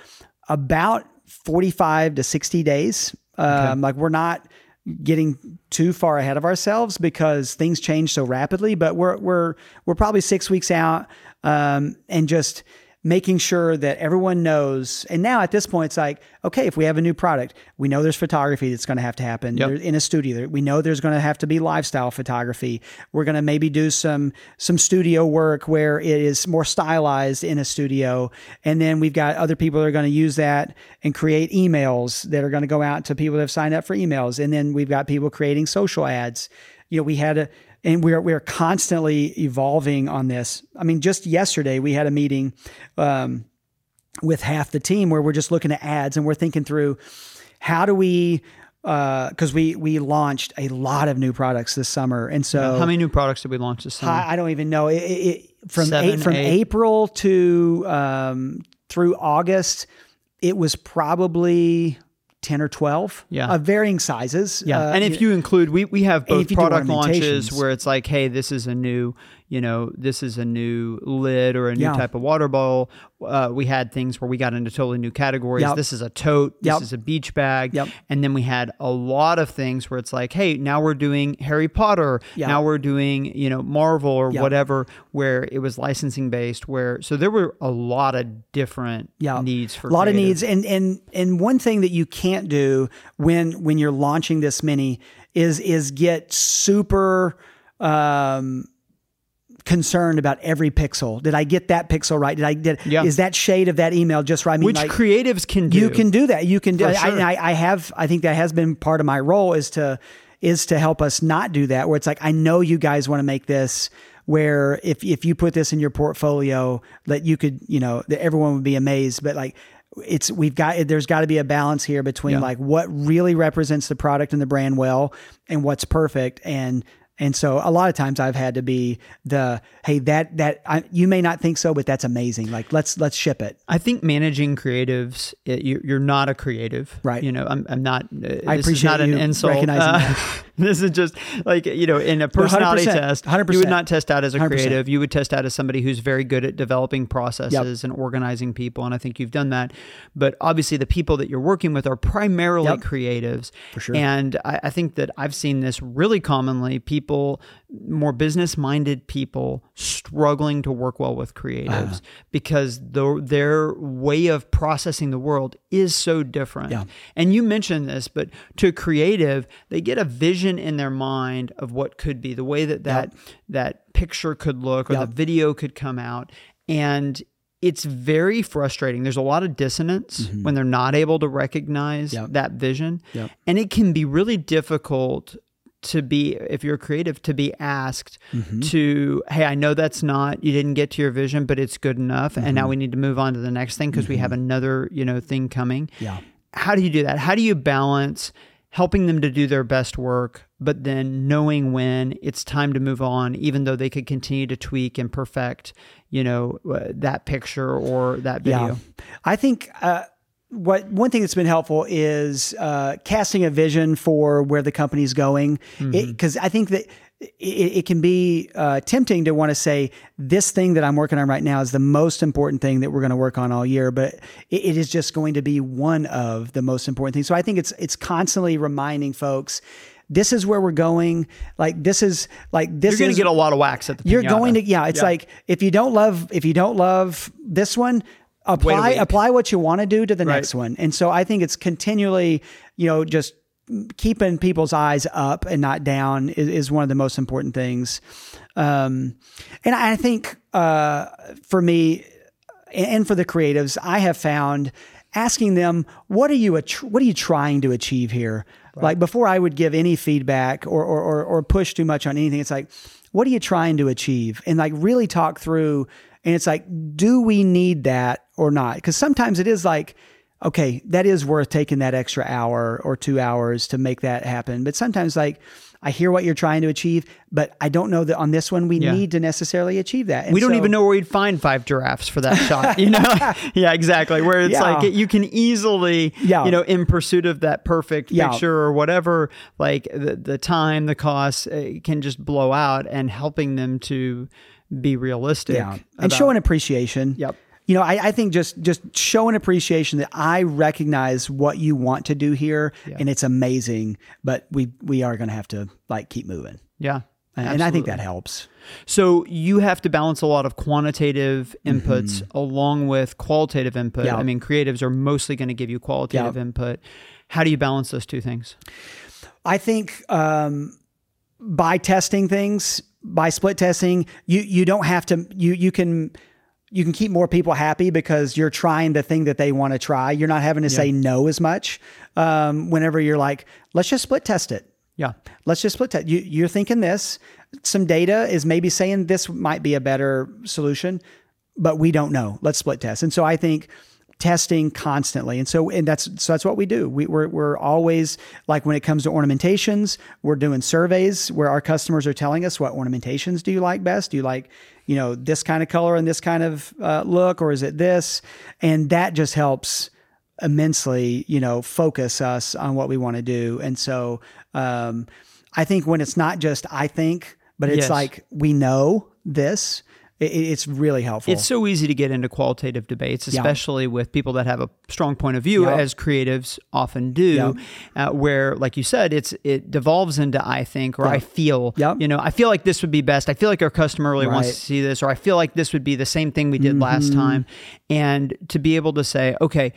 about forty-five to sixty days. Um, okay. Like we're not getting too far ahead of ourselves because things change so rapidly, but we're, we're, we're probably six weeks out, um, and just making sure that everyone knows. And now at this point, it's like, okay, if we have a new product, we know there's photography that's going to have to happen yep. in a studio. We know there's going to have to be lifestyle photography. We're going to maybe do some, some studio work where it is more stylized in a studio. And then we've got other people that are going to use that and create emails that are going to go out to people that have signed up for emails. And then we've got people creating social ads. You know, we had a, And we're we're constantly evolving on this. I mean, just yesterday we had a meeting um, with half the team where we're just looking at ads and we're thinking through how do we uh, because we we launched a lot of new products this summer, and so how many new products did we launch this summer? I, I don't even know. It, it, it, from Seven, eight, from eight. April to um, through August, it was probably ten or twelve yeah. of varying sizes. Yeah. Uh, and if you include, we, we have both product launches where it's like, hey, this is a new, you know, this is a new lid or a new yeah. type of water bottle. Uh, we had things where we got into totally new categories. Yep. This is a tote. This yep. is a beach bag. Yep. And then we had a lot of things where it's like, hey, now we're doing Harry Potter. Yep. Now we're doing, you know, Marvel or yep. whatever, where it was licensing based where, so there were a lot of different yep. needs for a lot creative. Of needs. And, and, and one thing that you can't do when, when you're launching this many is, is get super, um, concerned about every pixel. Did I get that pixel right? Did I did yeah. is that shade of that email just right? I mean, which like, creatives can do. You can do that. You can do I, sure. I, I have I think that has been part of my role is to is to help us not do that, where it's like, I know you guys want to make this where if if you put this in your portfolio that you could, you know, that everyone would be amazed. But like it's we've got there's got to be a balance here between yeah. like what really represents the product and the brand well and what's perfect. And And so a lot of times I've had to be the, hey, that, that I, you may not think so, but that's amazing. Like, let's, let's ship it. I think managing creatives, it, you, you're not a creative, right? You know, I'm, I'm not, uh, I this is not an insult. Recognizing uh, that. This is just like, you know, in a personality one hundred percent, test, one hundred percent, you would not test out as a one hundred percent. Creative. You would test out as somebody who's very good at developing processes yep. and organizing people. And I think you've done that, but obviously the people that you're working with are primarily yep. creatives. For sure. And I, I think that I've seen this really commonly, people People, more business-minded people struggling to work well with creatives uh, because the, their way of processing the world is so different. Yeah. And you mentioned this, but to a creative, they get a vision in their mind of what could be, the way that that, yep. that picture could look or yep. the video could come out. And it's very frustrating. There's a lot of dissonance mm-hmm. when they're not able to recognize yep. that vision. Yep. And it can be really difficult to be, if you're creative, to be asked mm-hmm. to, hey, I know that's not, you didn't get to your vision, but it's good enough. Mm-hmm. And now we need to move on to the next thing because mm-hmm. we have another, you know, thing coming. Yeah. How do you do that? How do you balance helping them to do their best work, but then knowing when it's time to move on, even though they could continue to tweak and perfect, you know, uh, that picture or that video? Yeah. I think, uh, What one thing that's been helpful is uh, casting a vision for where the company's going, because mm-hmm. I think that it, it can be uh, tempting to want to say this thing that I'm working on right now is the most important thing that we're going to work on all year, but it, it is just going to be one of the most important things. So I think it's it's constantly reminding folks this is where we're going. Like, this is like, this you're gonna is, get a lot of wax at the pinata. You're going to, yeah. It's yeah. like, if you don't love, if you don't love this one, apply, apply what you want to do to the right. next one. And so I think it's continually, you know, just keeping people's eyes up and not down is, is one of the most important things. Um, and I think, uh, for me and for the creatives, I have found asking them, what are you, what are you trying to achieve here? Right. Like, before I would give any feedback or, or, or, or push too much on anything, it's like, what are you trying to achieve? And like, really talk through. And it's like, do we need that or not? Because sometimes it is like, okay, that is worth taking that extra hour or two hours to make that happen. But sometimes, like, I hear what you're trying to achieve, but I don't know that on this one we yeah. need to necessarily achieve that. And we don't so, even know where we'd find five giraffes for that shot, you know? Yeah, exactly. Where it's yeah. like, it, you can easily, yeah. you know, in pursuit of that perfect yeah. picture or whatever, like the, the time, the cost uh, can just blow out, and helping them to be realistic. Yeah. And about, showing appreciation. Yep. You know, I, I think just just show an appreciation that I recognize what you want to do here, yeah. and it's amazing, but we we are going to have to like keep moving. Yeah. Absolutely. And I think that helps. So you have to balance a lot of quantitative inputs mm-hmm. along with qualitative input. Yeah. I mean, creatives are mostly going to give you qualitative yeah. input. How do you balance those two things? I think um, by testing things, by split testing, you you don't have to, you you can... you can keep more people happy because you're trying the thing that they want to try. You're not having to yeah. say no as much. Um, whenever you're like, let's just split test it. Yeah. Let's just split test. You, you're thinking this, some data is maybe saying this might be a better solution, but we don't know. Let's split test. And so I think testing constantly. And so, and that's, so that's what we do. We, we're, we're always like, when it comes to ornamentations, we're doing surveys where our customers are telling us, what ornamentations do you like best? Do you like, you know, this kind of color and this kind of uh, look, or is it this? And that just helps immensely, you know, focus us on what we want to do. And so um, I think when it's not just, I think, but it's yes. like, we know this, it, it's really helpful. It's so easy to get into qualitative debates, especially yeah. with people that have a strong point of view yeah. as creatives often do, yeah. uh, where, like you said, it's, it devolves into, I think, or yeah. I feel, yeah. you know, I feel like this would be best. I feel like our customer really right. wants to see this, or I feel like this would be the same thing we did mm-hmm. last time. And to be able to say, okay,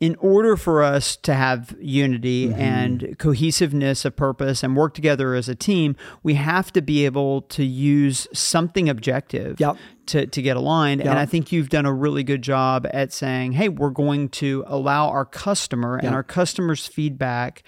in order for us to have unity mm-hmm. and cohesiveness of purpose and work together as a team, we have to be able to use something objective yep. to, to get aligned. Yep. And I think you've done a really good job at saying, hey, we're going to allow our customer yep. and our customer's feedback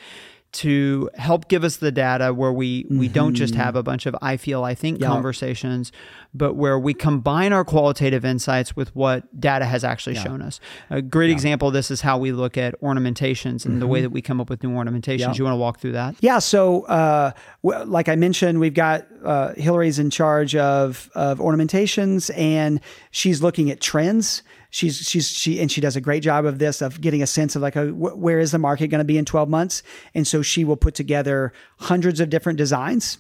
to help give us the data where we, we mm-hmm. don't just have a bunch of I feel, I think yep. conversations, but where we combine our qualitative insights with what data has actually yep. shown us. A great yep. example of this is how we look at ornamentations and mm-hmm. the way that we come up with new ornamentations. Yep. You want to walk through that? Yeah. So uh, w- like I mentioned, we've got uh, Hillary's in charge of, of ornamentations, and she's looking at trends. She's, she's, she, and she does a great job of this, of getting a sense of like, a, wh- where is the market going to be in twelve months? And so she will put together hundreds of different designs,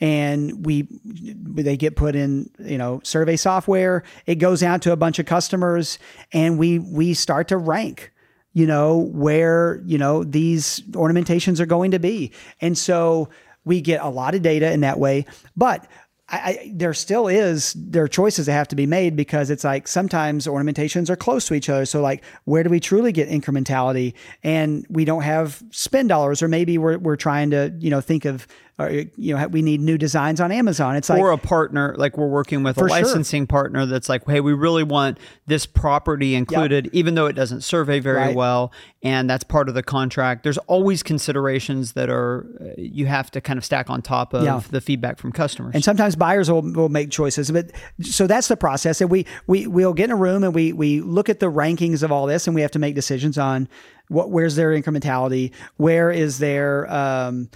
and we, they get put in, you know, survey software. It goes out to a bunch of customers, and we, we start to rank, you know, where, you know, these ornamentations are going to be. And so we get a lot of data in that way, but I, I, there still is, there are choices that have to be made, because it's like, sometimes ornamentations are close to each other. So like, where do we truly get incrementality? And we don't have spend dollars, or maybe we're, we're trying to, you know, think of, or, you know, we need new designs on Amazon. It's like, or a partner, like we're working with a licensing sure. partner that's like, hey, we really want this property included, yep. even though it doesn't survey very right. well, and that's part of the contract. There's always considerations that are uh, you have to kind of stack on top of yeah. the feedback from customers. And sometimes buyers will, will make choices, but so that's the process. And we we we'll get in a room and we we look at the rankings of all this, and we have to make decisions on what where's their incrementality, where is their um,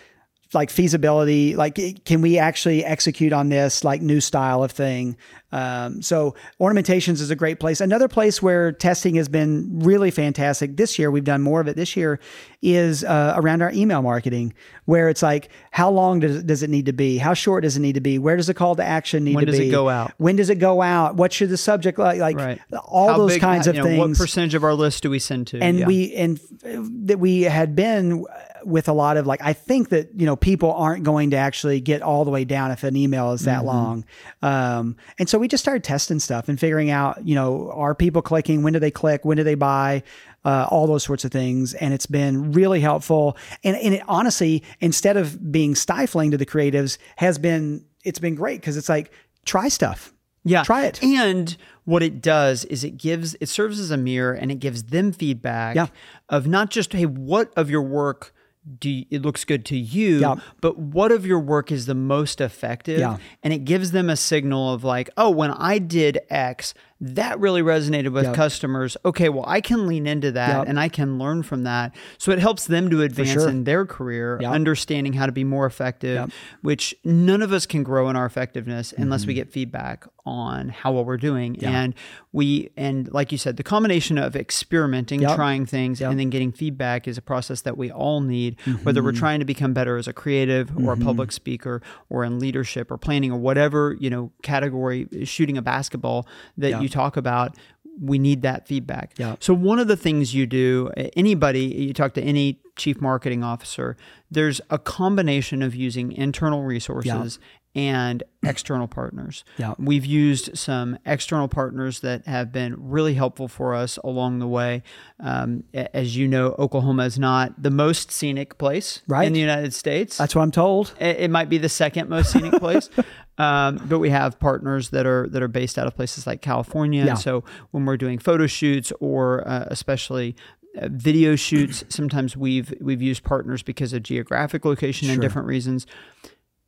like feasibility, like can we actually execute on this like new style of thing? Um, so ornamentations is a great place. Another place where testing has been really fantastic this year, we've done more of it this year, is uh, around our email marketing, where it's like, how long does, does it need to be? How short does it need to be? Where does the call to action need when to be? When does it go out? When does it go out? What should the subject like? Like right. all how those big, kinds how, of you know, things. What percentage of our list do we send to? And yeah. we, and that we had been with a lot of like, I think that, you know, people aren't going to actually get all the way down if an email is that mm-hmm. long. Um, and so we just started testing stuff and figuring out, you know, are people clicking? When do they click? When do they buy? Uh, all those sorts of things. And it's been really helpful. And, and it honestly, instead of being stifling to the creatives, has been, it's been great because it's like, try stuff. Yeah. Try it. And what it does is it gives, it serves as a mirror and it gives them feedback yeah. of not just, hey, what of your work do you, it looks good to you, yeah. but what of your work is the most effective? Yeah. And it gives them a signal of like, oh, when I did X, that really resonated with yep. customers. Okay, well, I can lean into that yep. and I can learn from that. So it helps them to advance sure. in their career, yep. understanding how to be more effective, yep. which none of us can grow in our effectiveness mm-hmm. unless we get feedback on how well we're doing. Yep. And we, and like you said, the combination of experimenting, yep. trying things, yep. and then getting feedback is a process that we all need, mm-hmm. whether we're trying to become better as a creative mm-hmm. or a public speaker or in leadership or planning or whatever, you know, category, shooting a basketball that yep. you talk about, we need that feedback. Yeah. So one of the things you do, anybody, you talk to any chief marketing officer, there's a combination of using internal resources yeah. and external partners. Yeah. We've used some external partners that have been really helpful for us along the way. Um, as you know, Oklahoma is not the most scenic place right. in the United States. That's what I'm told. It, it might be the second most scenic place. Um, but we have partners that are that are based out of places like California. Yeah. So when we're doing photo shoots or uh, especially uh, video shoots, sometimes we've we've used partners because of geographic location sure. and different reasons.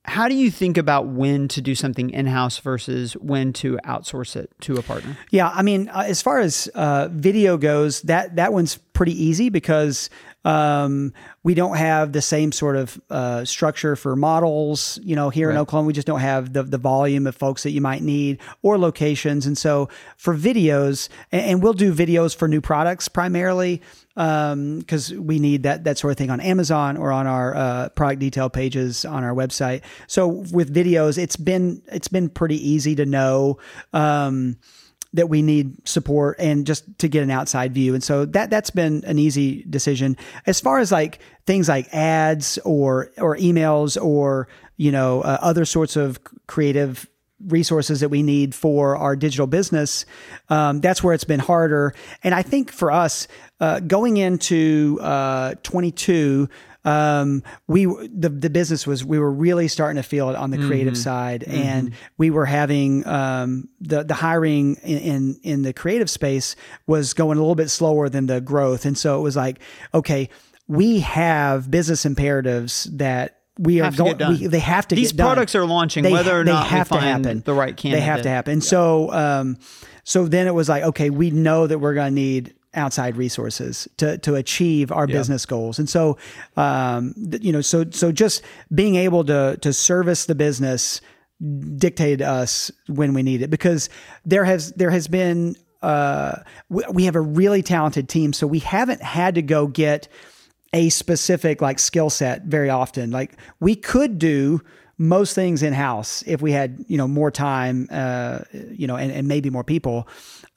How do you think about when to do something in-house versus when to outsource it to a partner? Yeah, I mean, uh, as far as uh, video goes, that that one's pretty easy because um, we don't have the same sort of uh, structure for models. You know, here right. in Oklahoma, we just don't have the the volume of folks that you might need or locations. And so for videos, and, and we'll do videos for new products primarily. Um, cause we need that, that sort of thing on Amazon or on our, uh, product detail pages on our website. So with videos, it's been, it's been pretty easy to know, um, that we need support and just to get an outside view. And so that, that's been an easy decision. As far as like things like ads or, or emails or, you know, uh, other sorts of creative resources that we need for our digital business. Um, that's where it's been harder. And I think for us, uh, going into, uh, twenty-two, um, we, the, the business was, we were really starting to feel it on the creative mm-hmm. side mm-hmm. and we were having, um, the, the hiring in, in, in the creative space was going a little bit slower than the growth. And so it was like, okay, we have business imperatives that we are going, we, they have to These get done. These products are launching, they, whether or they not have we find to happen. The right candidate. They have to happen. Yeah. So, um, so then it was like, okay, we know that we're going to need outside resources to, to achieve our yeah. business goals. And so, um, you know, so, so just being able to, to service the business dictated to us when we need it, because there has, there has been, uh, we, we have a really talented team. So we haven't had to go get a specific like skill set very often. Like we could do most things in house if we had, you know, more time, uh, you know, and, and maybe more people.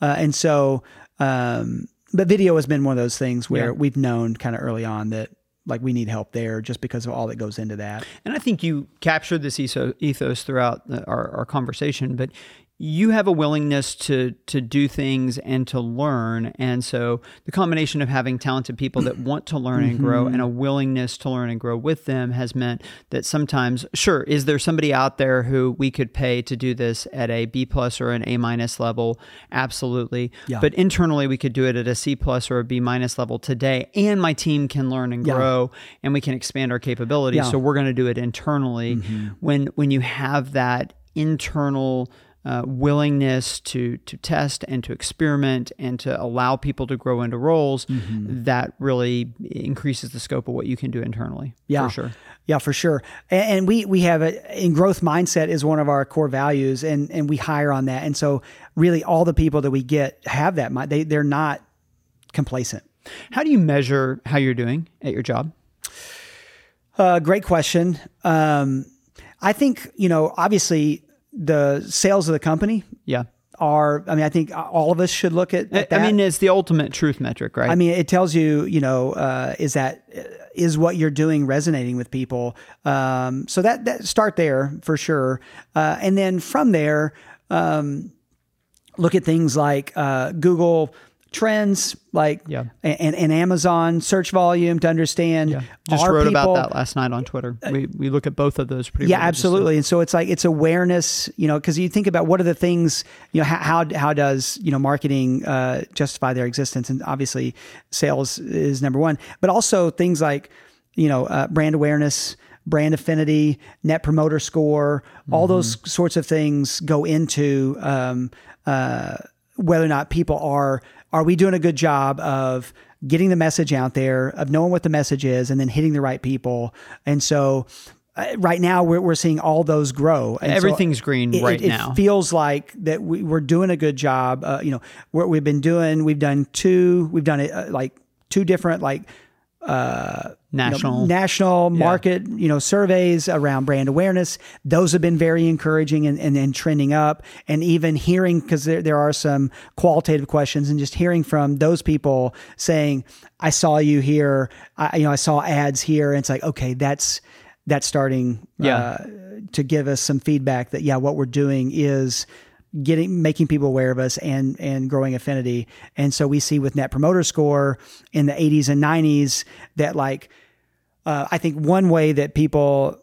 Uh, and so, um, but video has been one of those things where yeah. we've known kind of early on that like we need help there just because of all that goes into that. And I think you captured this ethos throughout our, our conversation, but you have a willingness to to do things and to learn. And so the combination of having talented people that want to learn mm-hmm. and grow and a willingness to learn and grow with them has meant that sometimes, sure, is there somebody out there who we could pay to do this at a B plus or an A minus level? Absolutely. Yeah. But internally, we could do it at a C plus or a B minus level today. And my team can learn and yeah. grow and we can expand our capabilities. Yeah. So we're going to do it internally. Mm-hmm. When, when you have that internal Uh, willingness to to test and to experiment and to allow people to grow into roles, mm-hmm. that really increases the scope of what you can do internally. Yeah, for sure. Yeah, for sure. And, and we we have a in growth mindset is one of our core values, and and we hire on that. And so really, all the people that we get have that. They they're not complacent. How do you measure how you're doing at your job? Uh, great question. Um, I think you know obviously. The sales of the company yeah. are, I mean, I think all of us should look at, at that. I mean, it's the ultimate truth metric, right? I mean, it tells you, you know, uh, is that, is what you're doing resonating with people? Um, so that, that start there for sure. Uh, and then from there, um, look at things like uh, Google Trends, like yeah. and, and Amazon search volume to understand. Yeah. Just wrote people, about that last night on Twitter. We we look at both of those pretty. Yeah, absolutely. And so it's like it's awareness, you know, because you think about what are the things, you know, how how does you know marketing uh, justify their existence, and obviously sales is number one, but also things like you know uh, brand awareness, brand affinity, net promoter score, all mm-hmm. those sorts of things go into um, uh, whether or not people are. Are we doing a good job of getting the message out there, of knowing what the message is, and then hitting the right people? And so uh, right now we're we're seeing all those grow. And everything's so green it, right it, now. It feels like that we, we're doing a good job. Uh, you know, what we've been doing, we've done two, we've done uh, like two different like uh, national, you know, national yeah. market, you know, surveys around brand awareness. Those have been very encouraging and, and, and trending up, and even hearing, cause there, there are some qualitative questions, and just hearing from those people saying, I saw you here. I, you know, I saw ads here. And it's like, okay, that's, that's starting yeah. uh, to give us some feedback that, yeah, what we're doing is getting, making people aware of us and, and growing affinity. And so we see with net promoter score in the eighties and nineties that like, uh, I think one way that people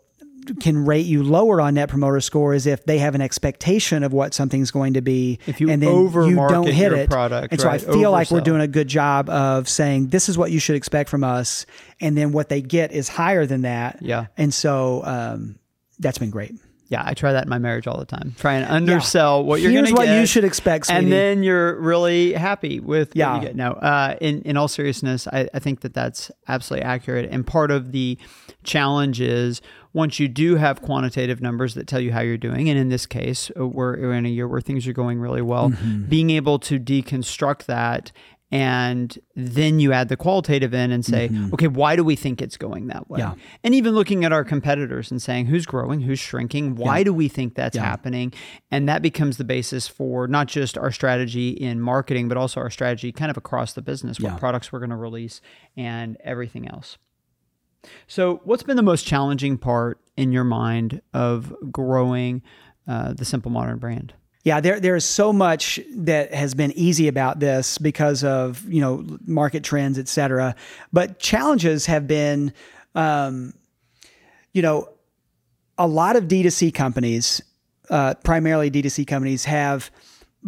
can rate you lower on net promoter score is if they have an expectation of what something's going to be, if you and then over you don't hit your it. Product, and so right? I feel Oversell. Like we're doing a good job of saying, this is what you should expect from us. And then what they get is higher than that. Yeah. And so, um, that's been great. Yeah, I try that in my marriage all the time. Try and undersell yeah. what you're going to get. Here's what you should expect, sweetie. And then you're really happy with yeah. what you get. No, uh, in, in all seriousness, I, I think that that's absolutely accurate. And part of the challenge is once you do have quantitative numbers that tell you how you're doing, and in this case, we're, we're in a year where things are going really well, mm-hmm. being able to deconstruct that. And then you add the qualitative in and say, mm-hmm. okay, why do we think it's going that way? Yeah. And even looking at our competitors and saying, who's growing, who's shrinking? Why yeah. do we think that's yeah. happening? And that becomes the basis for not just our strategy in marketing, but also our strategy kind of across the business, what yeah. products we're going to release and everything else. So what's been the most challenging part in your mind of growing uh, the Simple Modern brand? Yeah, there there is so much that has been easy about this because of, you know, market trends, et cetera. But challenges have been, um, you know, a lot of D two C companies, uh, primarily D two C companies, have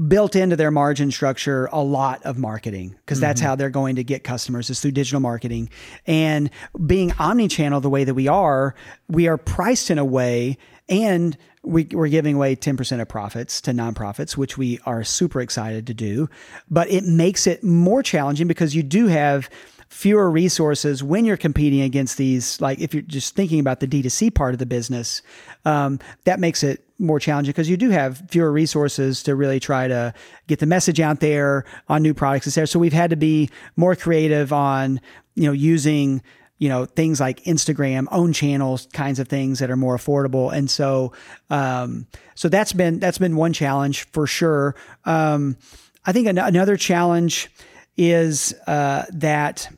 built into their margin structure a lot of marketing, because that's mm-hmm. how they're going to get customers, is through digital marketing. And being omnichannel the way that we are, we are priced in a way, and we, we're giving away ten percent of profits to nonprofits, which we are super excited to do. But it makes it more challenging because you do have fewer resources when you're competing against these, like if you're just thinking about the D two C part of the business, um, that makes it more challenging because you do have fewer resources to really try to get the message out there on new products, et cetera. So we've had to be more creative on, you know, using, you know, things like Instagram, own channels, kinds of things that are more affordable. And so, um, so that's been, that's been one challenge for sure. Um, I think an- another challenge is, uh, that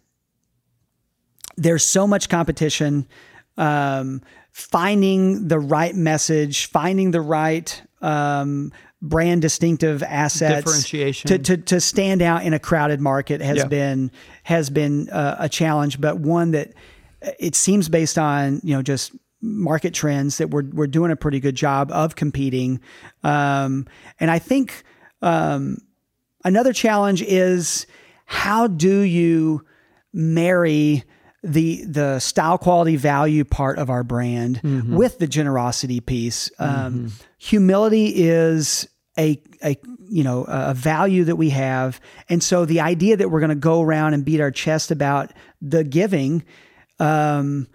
there's so much competition, um, finding the right message, finding the right, um, brand distinctive assets, differentiation to, to, to stand out in a crowded market has yeah. been, has been uh, a challenge, but one that it seems based on, you know, just market trends that we're, we're doing a pretty good job of competing. Um, and I think um, another challenge is how do you marry the, the style, quality, value part of our brand mm-hmm. with the generosity piece. Um, mm-hmm. Humility is a, a, you know, a value that we have. And so the idea that we're going to go around and beat our chest about the giving, um,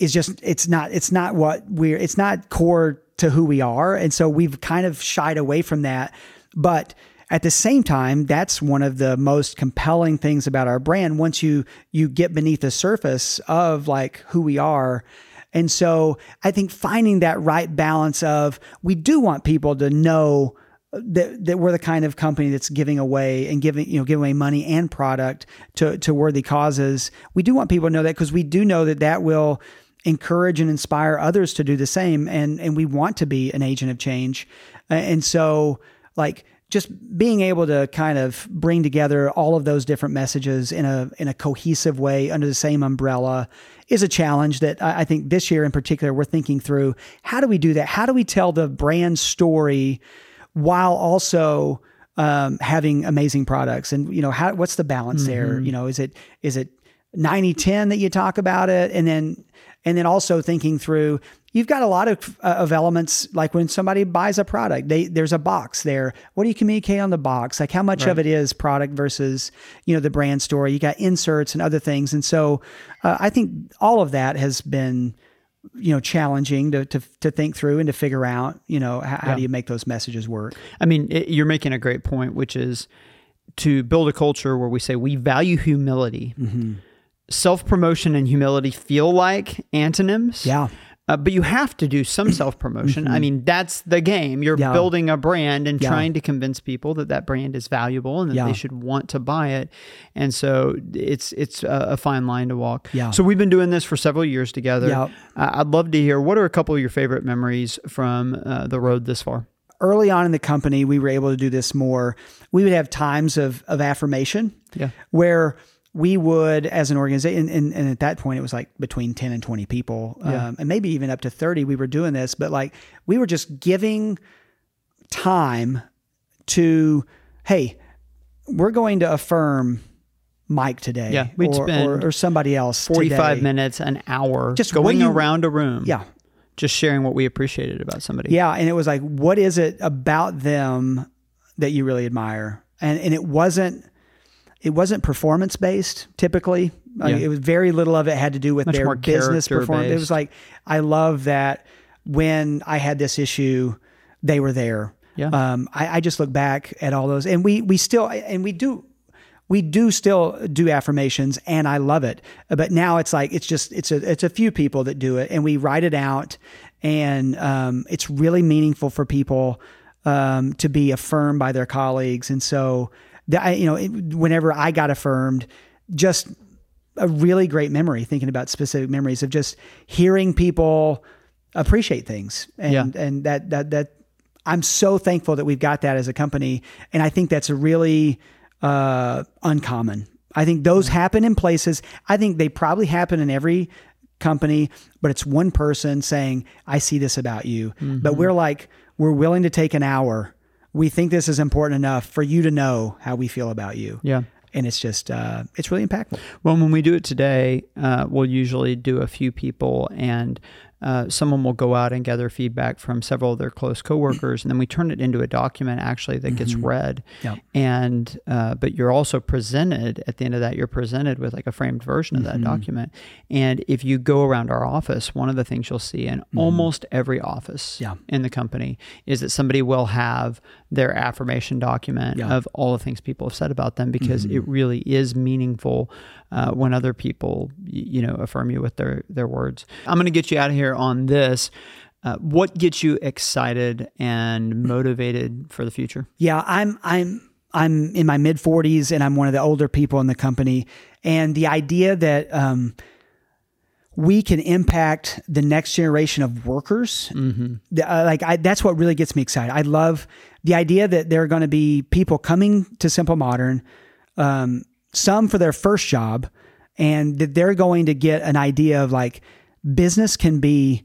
is just, it's not, it's not what we're, it's not core to who we are. And so we've kind of shied away from that. But at the same time, that's one of the most compelling things about our brand. Once you, you get beneath the surface of like who we are. And so I think finding that right balance of, we do want people to know that, that we're the kind of company that's giving away and giving, you know, giving away money and product to, to worthy causes. We do want people to know that, because we do know that that will encourage and inspire others to do the same. And, and we want to be an agent of change. And so, like, just being able to kind of bring together all of those different messages in a, in a cohesive way under the same umbrella is a challenge that I think this year in particular, we're thinking through. How do we do that? How do we tell the brand story while also um, having amazing products? And, you know, how, what's the balance mm-hmm. there? You know, is it, is it ninety ten that you talk about it? And then, and then also thinking through, you've got a lot of, uh, of elements, like when somebody buys a product, they, there's a box there. What do you communicate on the box? Like, how much right. of it is product versus, you know, the brand story? You got inserts and other things. And so uh, I think all of that has been, you know, challenging to, to, to think through and to figure out, you know, how, how yeah. do you make those messages work? I mean, it, you're making a great point, which is to build a culture where we say we value humility. Mm-hmm. Self-promotion and humility feel like antonyms. Yeah. Uh, but you have to do some self-promotion. Mm-hmm. I mean, that's the game. You're yeah. building a brand and yeah. trying to convince people that that brand is valuable and that yeah. they should want to buy it. And so it's it's a, a fine line to walk. Yeah. So we've been doing this for several years together. Yeah. Uh, I'd love to hear, what are a couple of your favorite memories from uh, the road this far? Early on in the company, we were able to do this more. We would have times of of affirmation yeah. where we would, as an organization, and, and, and at that point, it was like between ten and twenty people, yeah. um, and maybe even up to thirty, we were doing this, but like, we were just giving time to, hey, we're going to affirm Mike today, yeah, we'd or, spend or, or somebody else forty-five today. minutes, an hour, just going you, around a room. Yeah. Just sharing what we appreciated about somebody. Yeah, and it was like, what is it about them that you really admire? And and it wasn't... It wasn't performance-based, typically. Yeah. I mean, it was very little of it had to do with Much their business performance. It was like, I love that when I had this issue, they were there. Yeah. Um, I, I just look back at all those. And we we still, and we do, we do still do affirmations, and I love it. But now it's like, it's just, it's a, it's a few people that do it, and we write it out. And um, it's really meaningful for people um, to be affirmed by their colleagues. And so... That I, you know, it, whenever I got affirmed, just a really great memory. Thinking about specific memories of just hearing people appreciate things, and yeah. and that that that I'm so thankful that we've got that as a company, and I think that's really uh, uncommon. I think those mm-hmm. happen in places. I think they probably happen in every company, but it's one person saying, "I see this about you." Mm-hmm. But we're like, we're willing to take an hour. We think this is important enough for you to know how we feel about you. Yeah. And it's just, uh, it's really impactful. Well, when we do it today, uh, we'll usually do a few people, and uh, someone will go out and gather feedback from several of their close coworkers. And then we turn it into a document actually that mm-hmm. gets read. Yep. And, uh, but you're also presented at the end of that, you're presented with like a framed version of mm-hmm. that document. And if you go around our office, one of the things you'll see in mm-hmm. almost every office yeah. in the company is that somebody will have their affirmation document yeah. of all the things people have said about them, because mm-hmm. it really is meaningful uh, when other people, you know, affirm you with their, their words. I'm going to get you out of here on this. Uh, what gets you excited and motivated for the future? Yeah, I'm, I'm, I'm in my mid forties, and I'm one of the older people in the company. And the idea that, um, we can impact the next generation of workers. Mm-hmm. Uh, like I, that's what really gets me excited. I love the idea that there are going to be people coming to Simple Modern, um, some for their first job, and that they're going to get an idea of like, business can be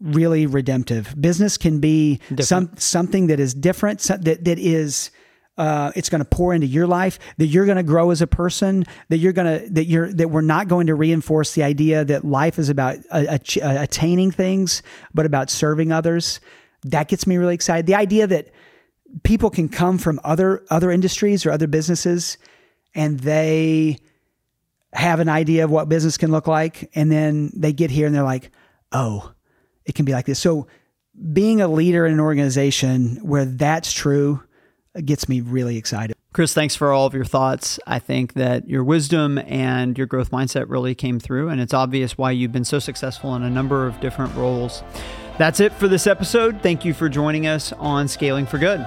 really redemptive. Business can be different. some something that is different, so, that that is... Uh, it's going to pour into your life, that you're going to grow as a person, that you're going to, that you're, that we're not going to reinforce the idea that life is about uh, uh, attaining things, but about serving others. That gets me really excited. The idea that people can come from other, other industries or other businesses, and they have an idea of what business can look like. And then they get here and they're like, oh, it can be like this. So being a leader in an organization where that's true gets me really excited. Chris, thanks for all of your thoughts. I think that your wisdom and your growth mindset really came through, and it's obvious why you've been so successful in a number of different roles. That's it for this episode. Thank you for joining us on Scaling for Good.